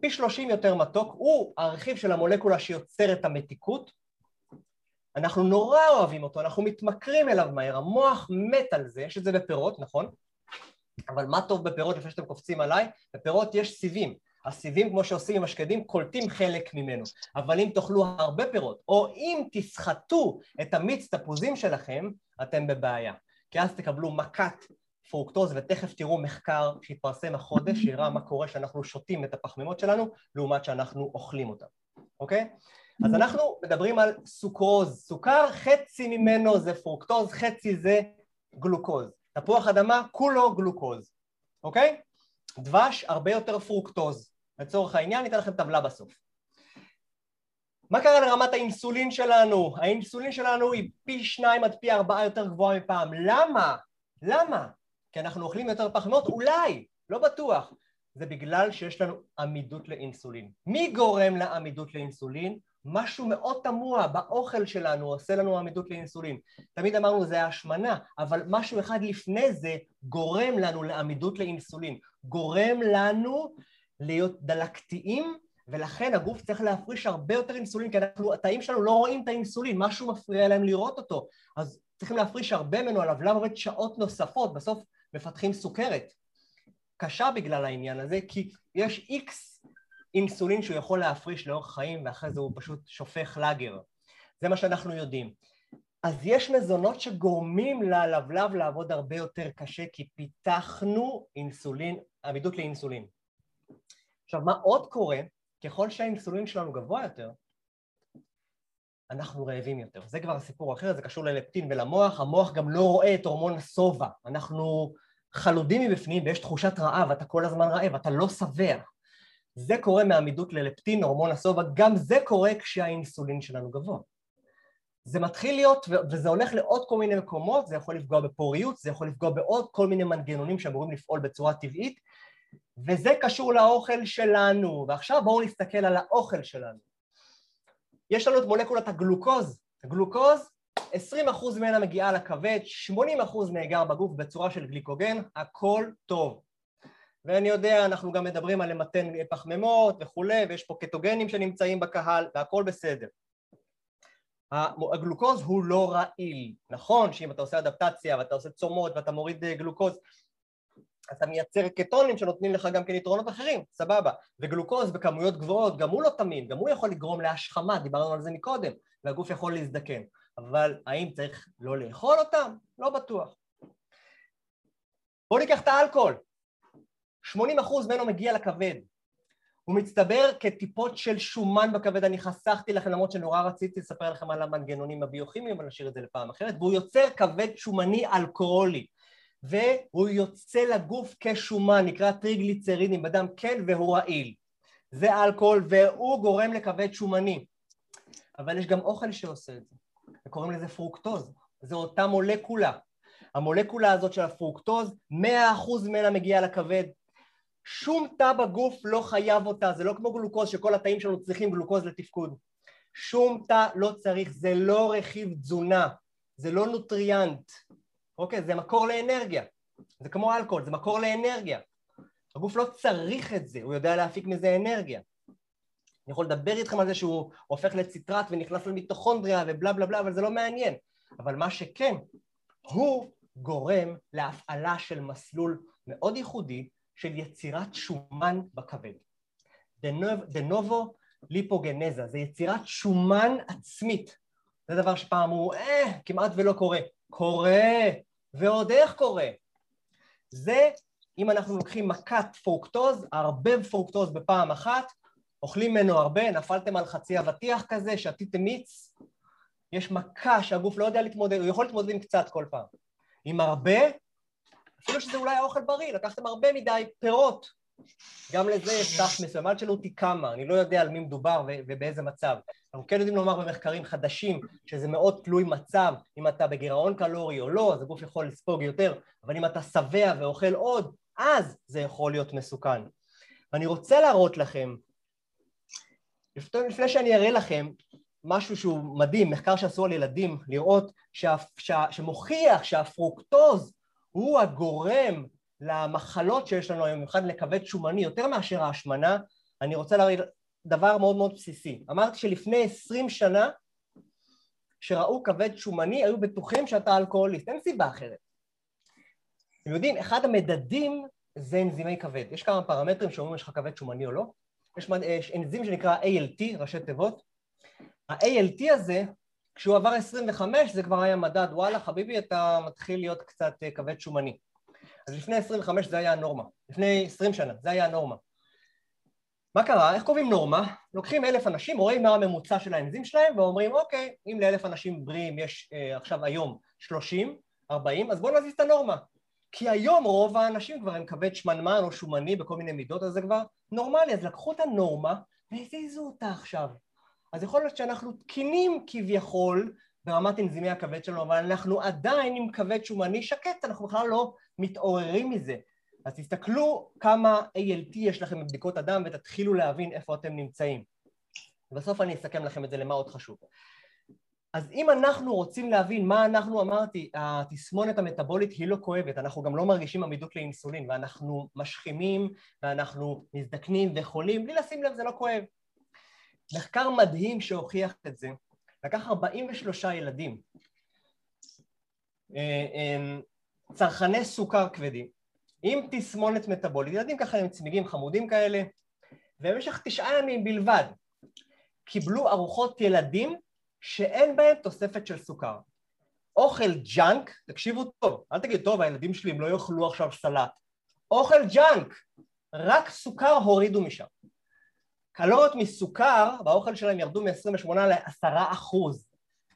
פי 30 יותר מתוק, הוא הרכיב של המולקולה שיוצרת המתיקות, אנחנו נורא אוהבים אותו, אנחנו מתמכרים אליו מהר, המוח מת על זה, יש את זה בפירות, נכון? אבל מה טוב בפירות, לפני שאתם קופצים עליי? בפירות יש סיבים, הסיבים כמו שעושים עם השקדים קולטים חלק ממנו, אבל אם תאכלו הרבה פירות, או אם תסחטו את המיץ תפוזים שלכם, אתם בבעיה, כי אז תקבלו מכת פרוקטוז, ותכף תראו מחקר שהתפרסם החודש, שיראה מה קורה שאנחנו שותים את הפחמימות שלנו, לעומת שאנחנו אוכלים אותם, אוקיי? אז אנחנו מדברים על סוכרוז, סוכר, חצי ממנו זה פרוקטוז, חצי זה גלוקוז, תפוח אדמה, כולו גלוקוז, אוקיי? דבש, הרבה יותר פרוקטוז, לצורך העניין, ניתן לכם טבלה בסוף. מה קרה לרמת האינסולין שלנו? האינסולין שלנו היא פי 2 עד פי 4 יותר גבוהה מפעם, למה? למה? כי אנחנו אוכלים יותר פחמימות, אולי, לא בטוח, זה בגלל שיש לנו עמידות לאינסולין. מי גורם לעמידות לאינסולין? משהו מאוד תמוה באוכל שלנו עושה לנו עמידות לאינסולין. תמיד אמרנו זה השמנה, אבל משהו אחד לפני זה גורם לנו לעמידות לאינסולין, גורם לנו להיות דלקתיים, ולכן הגוף צריך להפריש הרבה יותר אינסולין, כי התאים שלנו לא רואים את האינסולין, משהו מפריע להם לראות אותו, אז צריכים להפריש הרבה ממנו עליו, למה עובד שעות נוספות, בסוף מפתחים סוכרת. קשה בגלל העניין הזה, כי יש איקס אינסולין שהוא יכול להפריש לאורך חיים, ואחרי זה הוא פשוט שופך לגר. זה מה שאנחנו יודעים. אז יש מזונות שגורמים ללבלב לעבוד הרבה יותר קשה, כי פיתחנו אינסולין, עמידות לאינסולין. עכשיו, מה עוד קורה? ככל שהאינסולין שלנו גבוה יותר, אנחנו רעבים יותר. זה כבר סיפור אחר, זה קשור ללפטין ולמוח, המוח גם לא רואה את הורמון השובע. אנחנו חלודים מבפנים ויש תחושת רעב, אתה כל הזמן רעב, אתה לא שבע. זה קורה מעמידות ללפטין, הורמון השובע, גם זה קורה כשהאינסולין שלנו גבוה. זה מתחיל להיות, וזה הולך לעוד כל מיני מקומות, זה יכול לפגוע בפוריות, זה יכול לפגוע בעוד כל מיני מנגנונים שאמורים לפעול בצורה טבעית, וזה קשור לאוכל שלנו. ועכשיו בואו נסתכל על האוכל שלנו. יש לנו את מולקולת הגלוקוז, הגלוקוז 20% ממנה מגיעה לכבד, 80% נאגר בגוף בצורה של גליקוגן, הכל טוב. ואני יודע, אנחנו גם מדברים על למתן פחמימות וכולי, ויש פה קטוגנים שנמצאים בקהל, והכל בסדר. הגלוקוז הוא לא רעיל, נכון? שאם אתה עושה אדפטציה ואתה עושה צומות ואתה מוריד גלוקוז, אתה מייצר קטונים שנותנים לך גם כיתרונות אחרים, סבבה. וגלוקוז בכמויות גבוהות, גם הוא לא תמין, גם הוא יכול לגרום להשחמה, דיברנו על זה מקודם, והגוף יכול להזדקן. אבל האם צריך לא לאכול אותם? לא בטוח. בואו ניקח את האלכוהול. 80% ממנו מגיע לכבד. הוא מצטבר כטיפות של שומן בכבד, אני חסכתי לכם, למרות שנורא רציתי לספר לכם על המנגנונים הביוכימיים, אני אשאיר את זה לפעם אחרת, והוא יוצר כבד שומני אלכוהולי. והוא יוצא לגוף כשומן, נקרא טריגליצרידים בדם, כן, והוא רעיל. זה אלכוהול, והוא גורם לכבד שומני. אבל יש גם אוכל שעושה את זה. קוראים לזה פרוקטוז. זו אותה מולקולה. המולקולה הזאת של הפרוקטוז, 100% ממנה מגיעה לכבד. שום תא בגוף לא חייב אותה, זה לא כמו גלוקוז, שכל התאים שלנו צריכים גלוקוז לתפקוד. שום תא לא צריך, זה לא רכיב תזונה, זה לא נוטריאנט. אוקיי, זה מקור לאנרגיה, זה כמו אלכוהול, זה מקור לאנרגיה. הגוף לא צריך את זה, הוא יודע להפיק מזה אנרגיה. אני יכול לדבר איתכם על זה שהוא הופך לציטרט ונכנס למיטוכונדריה ובלה בלה בלה, אבל זה לא מעניין. אבל מה שכן, הוא גורם להפעלה של מסלול מאוד ייחודי של יצירת שומן בכבד. דה נובו ליפוגנזה, זה יצירת שומן עצמית. זה דבר שפעם הוא כמעט ולא קורה. קורה, ועוד איך קורה. זה אם אנחנו לוקחים מכת פרוקטוז, הרבה פרוקטוז בפעם אחת, אוכלים ממנו הרבה, נפלתם על חצי אבטיח כזה, שתיתם מיץ, יש מכה שהגוף לא יודע להתמודד, הוא יכול להתמודד עם קצת כל פעם. עם הרבה, אפילו שזה אולי האוכל בריא, לקחתם הרבה מדי פירות, גם לזה יש סף מסוים, עד שלא תיקמה, אני לא יודע על מי מדובר ובאיזה מצב. אנחנו כן יודעים לומר במחקרים חדשים שזה מאוד תלוי מצב, אם אתה בגירעון קלורי או לא, אז הגוף יכול לספוג יותר, אבל אם אתה שבע ואוכל עוד, אז זה יכול להיות מסוכן. ואני רוצה להראות לכם, לפני שאני אראה לכם משהו שהוא מדהים, מחקר שעשו על ילדים, לראות שמוכיח שהפרוקטוז הוא הגורם למחלות שיש לנו היום, במיוחד לכבד שומני, יותר מאשר ההשמנה. אני רוצה להראות דבר מאוד מאוד בסיסי. אמרתי שלפני 20 שנה שראו כבד שומני, היו בטוחים שאתה אלכוהוליסט, אין סיבה אחרת. אתם יודעים, אחד המדדים זה אנזימי כבד. יש כמה פרמטרים שאומרים יש לך כבד שומני או לא. יש אנזים שנקרא ALT, ראשי תיבות. ה-ALT הזה, כשהוא עבר 25, זה כבר היה מדד, וואלה חביבי, אתה מתחיל להיות קצת כבד שומני. אז לפני 25 זה היה הנורמה, לפני 20 שנה זה היה הנורמה. מה קרה? איך קובעים נורמה? לוקחים 1,000 אנשים, רואים מה הממוצע של האנזים שלהם, ואומרים, אוקיי, אם ל-1,000 אנשים בריאים יש עכשיו היום 30, 40, אז בואו נזיז את הנורמה. כי היום רוב האנשים כבר הם כבד שמנמן או שומני בכל מיני מידות, אז זה כבר נורמלי. אז לקחו את הנורמה והזיזו אותה עכשיו. אז יכול להיות שאנחנו תקינים כביכול ברמת אנזימי הכבד שלנו, אבל אנחנו עדיין עם כבד שומני שקט, אנחנו בכלל לא מתעוררים מזה. אז תסתכלו כמה ALT יש לכם בבדיקות הדם ותתחילו להבין איפה אתם נמצאים. בסוף אני אסכם לכם את זה למה עוד חשוב. אז אם אנחנו רוצים להבין מה אנחנו אמרתי, התסמונת המטבולית היא לא כואבת, אנחנו גם לא מרגישים עמידות לאינסולין, ואנחנו משכימים, ואנחנו מזדקנים וחולים, בלי לשים לב זה לא כואב. מחקר מדהים שהוכיח את זה, לקח 43 ילדים, צרכני סוכר כבדים, עם תסמונת מטבולית, ילדים ככה עם צמיגים חמודים כאלה, ובמשך 9 ימים בלבד קיבלו ארוחות ילדים שאין בהם תוספת של סוכר. אוכל ג'אנק, תקשיבו טוב, אל תגיד טוב, הילדים שלי הם לא יאכלו עכשיו סלט. אוכל ג'אנק, רק סוכר הורידו משם. קלוריות מסוכר באוכל שלהם ירדו מ-28 ל-10%,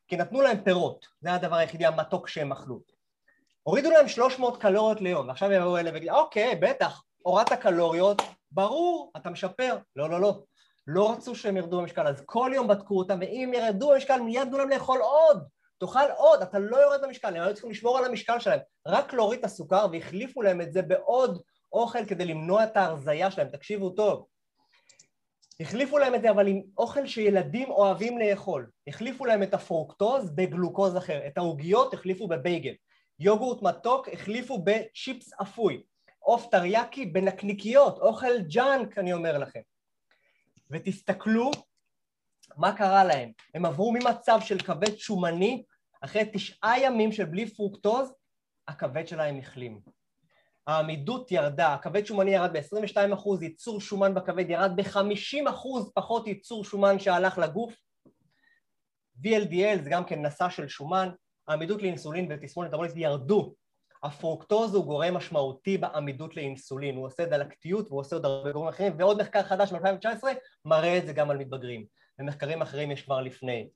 כי נתנו להם פירות, זה הדבר היחידי המתוק שהם אכלו. הורידו להם 300 קלוריות ליום, ועכשיו יבואו אלה ויגידו, אוקיי, בטח, הורדת קלוריות, ברור, אתה משפר. לא, לא, לא. לא רצו שהם ירדו במשקל, אז כל יום בדקו אותם, ואם ירדו במשקל, מיד תנו להם לאכול עוד, תאכל עוד, אתה לא יורד במשקל, הם היו צריכים לשמור על המשקל שלהם, רק להוריד את הסוכר, והחליפו להם את זה בעוד אוכל כדי למנוע את ההרזיה שלהם, תקשיבו טוב. החליפו להם את זה, אבל עם אוכל שילדים אוהבים לאכול, החליפו להם את הפרוקטוז בגלוקוז אחר, את העוגיות החליפו בבייגל, יוגורט מתוק החליפו בצ'יפס אפוי, עוף טריאקי בנקניקיות, אוכל ג'אנק, אני אומר לכם. ותסתכלו מה קרה להם. הם עברו ממצב של כבד שומני, אחרי 9 ימים של בלי פרוקטוז, הכבד שלהם החלים. העמידות ירדה, הכבד שומני ירד ב-22%, ייצור שומן בכבד ירד ב-50% פחות ייצור שומן שהלך לגוף. VLDL זה גם כן נסע של שומן, העמידות לאינסולין ותסמונת מטבולית ירדו. הפרוקטוז הוא גורם משמעותי בעמידות לאינסולין, הוא עושה דלקתיות והוא עושה עוד הרבה גורמים אחרים, ועוד מחקר חדש מ-2019 מראה את זה גם על מתבגרים, ומחקרים אחרים יש כבר לפני.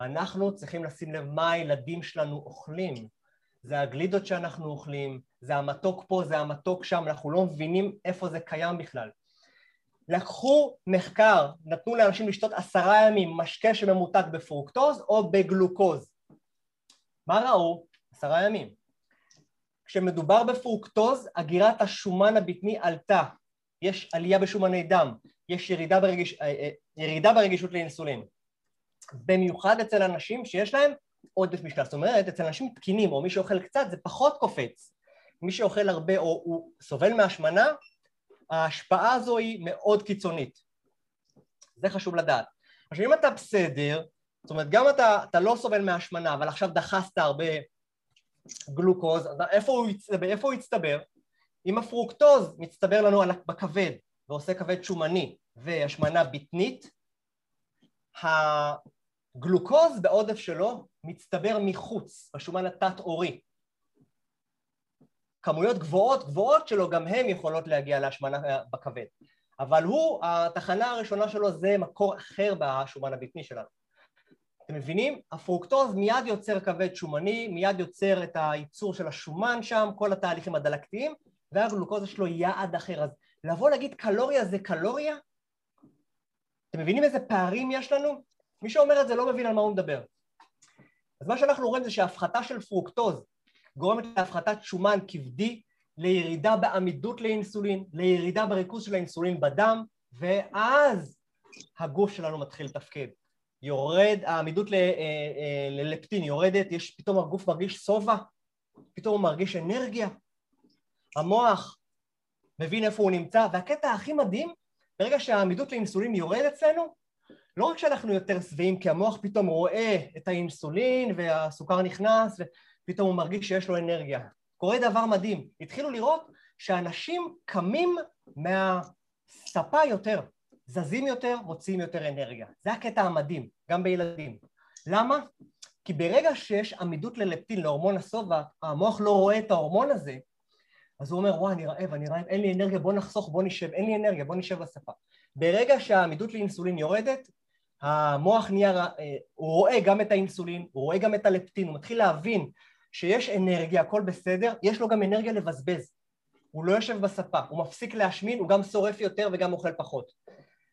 אנחנו צריכים לשים לב מה הילדים שלנו אוכלים, זה הגלידות שאנחנו אוכלים, זה המתוק פה, זה המתוק שם, אנחנו לא מבינים איפה זה קיים בכלל. לקחו מחקר, נתנו לאנשים לשתות 10 ימים משקה שממותק בפרוקטוז או בגלוקוז. מה ראו? 10 ימים. כשמדובר בפרוקטוז, הגירת השומן הבטני עלתה, יש עלייה בשומני דם, יש ירידה ברגישות לאינסולין. במיוחד אצל אנשים שיש להם עודף משקל, זאת אומרת, אצל אנשים תקינים, או מי שאוכל קצת, זה פחות קופץ. מי שאוכל הרבה או הוא סובל מהשמנה, ההשפעה הזו היא מאוד קיצונית. זה חשוב לדעת. עכשיו, אם אתה בסדר, זאת אומרת, גם אתה לא סובל מהשמנה, אבל עכשיו דחסת הרבה גלוקוז, איפה הוא יצטבר? אם הפרוקטוז מצטבר לנו בכבד ועושה כבד שומני והשמנה בטנית, גלוקוז בעודף שלו מצטבר מחוץ, בשומן התת-אורי. כמויות גבוהות שלו גם הן יכולות להגיע להשמנה בכבד. אבל הוא, התחנה הראשונה שלו זה מקור אחר בשומן הבטני שלנו. אתם מבינים? הפרוקטוז מיד יוצר כבד שומני, מיד יוצר את הייצור של השומן שם, כל התהליכים הדלקתיים, והגלוקוז יש לו יעד אחר. אז לבוא להגיד קלוריה זה קלוריה? אתם מבינים איזה פערים יש לנו? מי שאומר את זה לא מבין על מה הוא מדבר. אז מה שאנחנו רואים זה שההפחתה של פרוקטוז גורמת להפחתת שומן כבדי, לירידה בעמידות לאינסולין, לירידה בריכוז של האינסולין בדם, ואז הגוף שלנו מתחיל לתפקד. יורד, העמידות ללפטין יורדת, יש, פתאום הגוף מרגיש סובה, פתאום הוא מרגיש אנרגיה. המוח מבין איפה הוא נמצא, והקטע הכי מדהים, ברגע שהעמידות לאינסולין יורד אצלנו, לא רק שאנחנו יותר שבעים, כי המוח פתאום רואה את האינסולין והסוכר נכנס, ופתאום הוא מרגיש שיש לו אנרגיה. קורה דבר מדהים, התחילו לראות שאנשים קמים מהספה יותר, זזים יותר, מוצאים יותר אנרגיה. זה הקטע המדהים, גם בילדים. למה? כי ברגע שיש עמידות ללפטין, להורמון הסובה, המוח לא רואה את ההורמון הזה, אז הוא אומר, וואה, אני רעב, אין לי אנרגיה, בוא נחסוך, בוא נשב, אין לי אנרגיה, בוא נשב לספה. ברגע שהעמידות לאינסולין יורדת, המוח נהיה, הוא רואה גם את האינסולין, הוא רואה גם את הלפטין, הוא מתחיל להבין שיש אנרגיה, הכל בסדר, יש לו גם אנרגיה לבזבז. הוא לא יושב בספה, הוא מפסיק להשמין, הוא גם שורף יותר וגם אוכל פחות.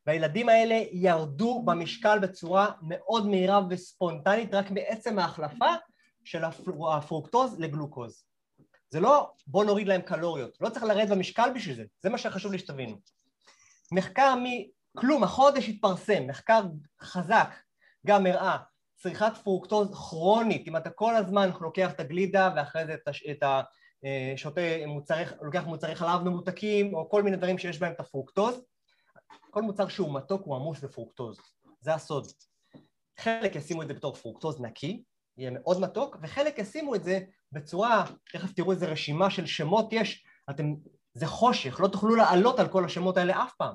והילדים האלה ירדו במשקל בצורה מאוד מהירה וספונטנית, רק מעצם ההחלפה של הפרוקטוז לגלוקוז. זה לא, בוא נוריד להם קלוריות, לא צריך לרדת במשקל בשביל זה, זה מה שחשוב לי שתבינו. מחקר מכלום, החודש התפרסם, מחקר חזק, גם הראה, צריכת פרוקטוז כרונית, אם אתה כל הזמן לוקח את הגלידה ואחרי זה את השוטה, לוקח מוצרי חלב ממותקים, או כל מיני דברים שיש בהם את הפרוקטוז, כל מוצר שהוא מתוק הוא עמוס בפרוקטוז, זה הסוד. חלק ישימו את זה בתור פרוקטוז נקי, יהיה מאוד מתוק, וחלק ישימו את זה בצורה, תכף תראו איזה רשימה של שמות יש, אתם, זה חושך, לא תוכלו לעלות על כל השמות האלה אף פעם.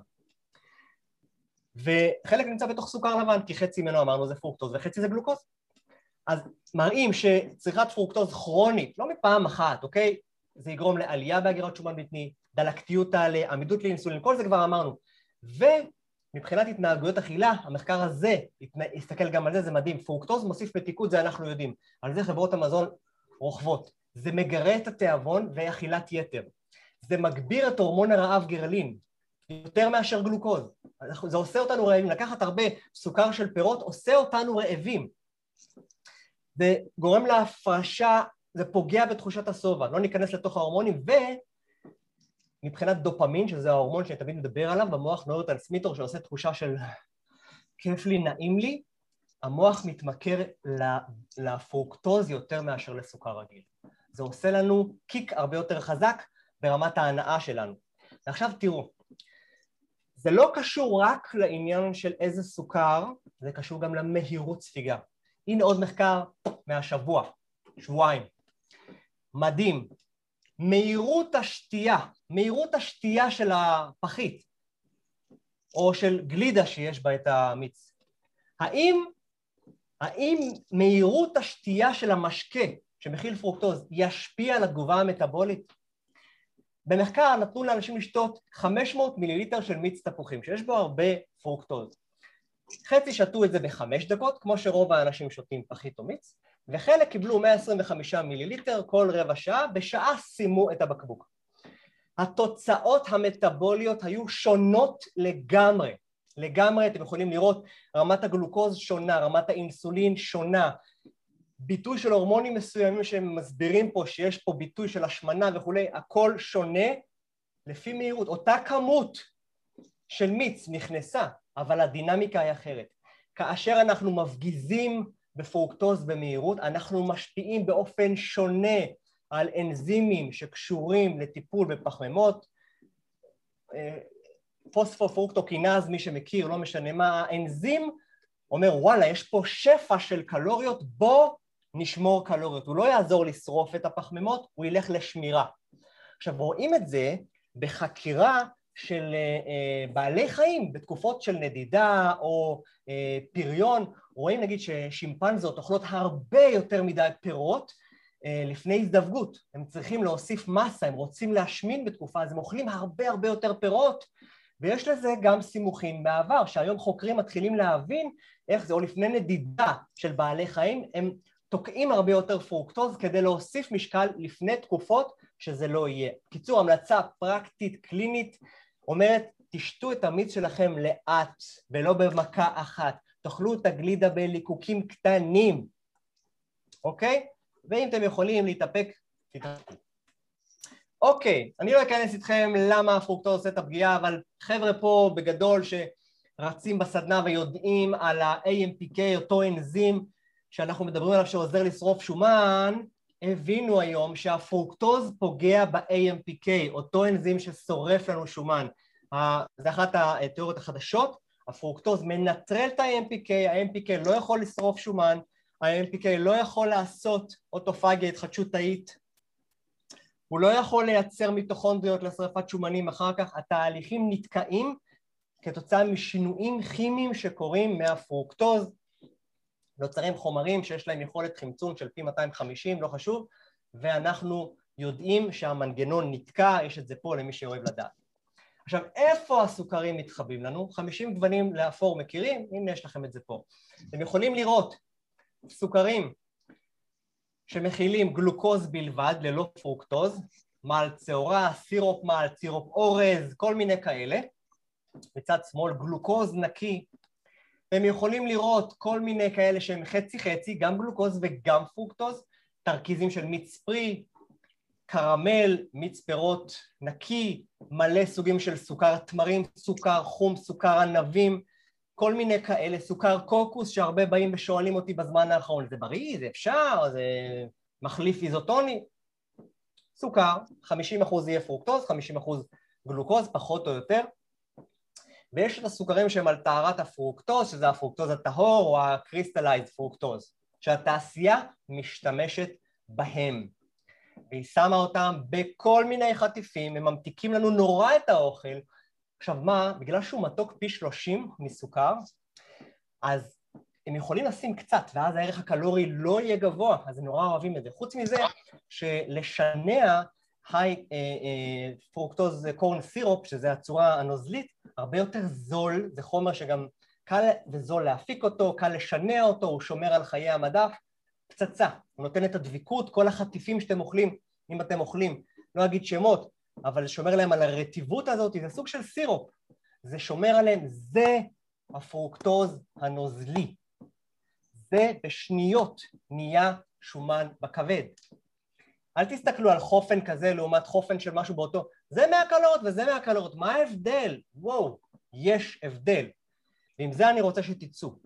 וחלק נמצא בתוך סוכר לבן, כי חצי ממנו אמרנו זה פרוקטוז וחצי זה גלוקוז. אז מראים שצריכת פרוקטוז כרונית, לא מפעם אחת, אוקיי? זה יגרום לעלייה באגירת שומן בטני, דלקתיות תעלה, עמידות לאינסולין, כל זה כבר אמרנו. ומבחינת התנהגויות אכילה, המחקר הזה, הסתכל גם על זה, זה מדהים. פרוקטוז מוסיף מתיקות, זה אנחנו יודעים. על זה חברות המזון רוכבות. זה מגרה את התיאבון ואכילת יתר. זה מגביר את הורמון הרעב גרלין, יותר מאשר גלוקוז. זה עושה אותנו רעבים, לקחת הרבה סוכר של פירות, עושה אותנו רעבים. זה גורם להפרשה, זה פוגע בתחושת הסובה, לא ניכנס לתוך ההורמונים, ומבחינת דופמין, שזה ההורמון שאני תמיד מדבר עליו, במוח נוירוטרנסמיטר שעושה תחושה של כיף לי, נעים לי, המוח מתמכר לפרוקטוז יותר מאשר לסוכר רגיל. זה עושה לנו קיק הרבה יותר חזק ברמת ההנאה שלנו. ועכשיו תראו, זה לא קשור רק לעניין של איזה סוכר, זה קשור גם למהירות ספיגה. הנה עוד מחקר מהשבוע, שבועיים. מדהים. מהירות השתייה של הפחית, או של גלידה שיש בה את המיץ. האם מהירות השתייה של המשקה, שמכיל פרוקטוז, ישפיע על התגובה המטבולית? במחקר נתנו לאנשים לשתות 500 מיליליטר של מיץ תפוחים, שיש בו הרבה פרוקטוז. חצי שתו את זה בחמש דקות, כמו שרוב האנשים שותים פחית או מיץ, וחלק קיבלו 125 מיליליטר כל רבע שעה, בשעה שימו את הבקבוק. התוצאות המטבוליות היו שונות לגמרי. לגמרי, אתם יכולים לראות, רמת הגלוקוז שונה, רמת האינסולין שונה, ביטוי של הורמונים מסוימים שמסבירים פה שיש פה ביטוי של השמנה וכולי, הכל שונה לפי מהירות. אותה כמות של מיץ נכנסה, אבל הדינמיקה היא אחרת. כאשר אנחנו מפגיזים בפרוקטוז במהירות, אנחנו משפיעים באופן שונה על אנזימים שקשורים לטיפול בפחמימות, פוספופרוקטוקינאז, מי שמכיר, לא משנה מה, האנזים אומר, וואלה, יש פה שפע של קלוריות, בוא נשמור קלוריות, הוא לא יעזור לשרוף את הפחמימות, הוא ילך לשמירה. עכשיו רואים את זה בחקירה של בעלי חיים בתקופות של נדידה או פריון. רואים נגיד ששימפנזות אוכלות הרבה יותר מדי פירות לפני הזדווגות, הם צריכים להוסיף מסה, הם רוצים להשמין בתקופה, אז הם אוכלים הרבה יותר פירות, ויש לזה גם סימוכים בעבר, שהיום חוקרים מתחילים להבין איך זה, או לפני נדידה של בעלי חיים, הם תוקעים הרבה יותר פרוקטוז כדי להוסיף משקל לפני תקופות שזה לא יהיה. קיצור, המלצה פרקטית קלינית אומרת, תשתו את המיץ שלכם לאט ולא במכה אחת, תאכלו את הגלידה בליקוקים קטנים, אוקיי? ואם אתם יכולים להתאפק, תתאפקו. אוקיי, אני לא אכנס איתכם למה הפרוקטוז עושה את הפגיעה, אבל חבר'ה פה בגדול שרצים בסדנה ויודעים על ה-AMPK, אותו אנזים שאנחנו מדברים עליו שעוזר לשרוף שומן, הבינו היום שהפרוקטוז פוגע ב-AMPK, אותו אנזים ששורף לנו שומן. זה אחת התיאוריות החדשות, הפרוקטוז מנטרל את ה-AMPK, ה-AMPK לא יכול לשרוף שומן, ה-AMPK לא יכול לעשות אוטופגיה, התחדשות תאית, הוא לא יכול לייצר מיטוכונדריות לשריפת שומנים אחר כך, התהליכים נתקעים כתוצאה משינויים כימיים שקורים מהפרוקטוז, נוצרים חומרים שיש להם יכולת חמצון של פי 250, לא חשוב, ואנחנו יודעים שהמנגנון נתקע, יש את זה פה למי שאוהב לדעת. עכשיו, איפה הסוכרים מתחבאים לנו? 50 גוונים לאפור מכירים, הנה יש לכם את זה פה. אתם יכולים לראות סוכרים שמכילים גלוקוז בלבד, ללא פרוקטוז, מעל צהורה, סירופ מעל, סירופ אורז, כל מיני כאלה. בצד שמאל גלוקוז נקי. אתם יכולים לראות כל מיני כאלה שהם חצי-חצי, גם גלוקוז וגם פרוקטוז, תרכיזים של מיץ פרי, קרמל, מיץ פירות נקי, מלא סוגים של סוכר תמרים, סוכר חום, סוכר ענבים, כל מיני כאלה, סוכר קוקוס שהרבה באים ושואלים אותי בזמן האחרון, זה בריא, זה אפשר, זה מחליף איזוטוני, סוכר, 50% יהיה פרוקטוז, 50% גלוקוז, פחות או יותר, ויש את הסוכרים שהם על טהרת הפרוקטוז, שזה הפרוקטוז הטהור או הקריסטלייז פרוקטוז, שהתעשייה משתמשת בהם. והיא שמה אותם בכל מיני חטיפים, הם ממתיקים לנו נורא את האוכל. עכשיו מה, בגלל שהוא מתוק פי 30 מסוכר, אז הם יכולים לשים קצת, ואז הערך הקלורי לא יהיה גבוה, אז הם נורא אוהבים את זה. חוץ מזה, שלשנע פרוקטוז קורן סירופ, שזה הצורה הנוזלית, הרבה יותר זול, זה חומר שגם קל וזול להפיק אותו, קל לשנע אותו, הוא שומר על חיי המדף, פצצה, הוא נותן את הדביקות, כל החטיפים שאתם אוכלים, אם אתם אוכלים, לא אגיד שמות, אבל שומר להם על הרטיבות הזאת, זה סוג של סירופ, זה שומר עליהם, זה הפרוקטוז הנוזלי, זה בשניות נהיה שומן בכבד. אל תסתכלו על חופן כזה לעומת חופן של משהו באותו, זה 100 קלוריות וזה 100 קלוריות, מה ההבדל? וואו, יש הבדל. ועם זה אני רוצה שתיצאו.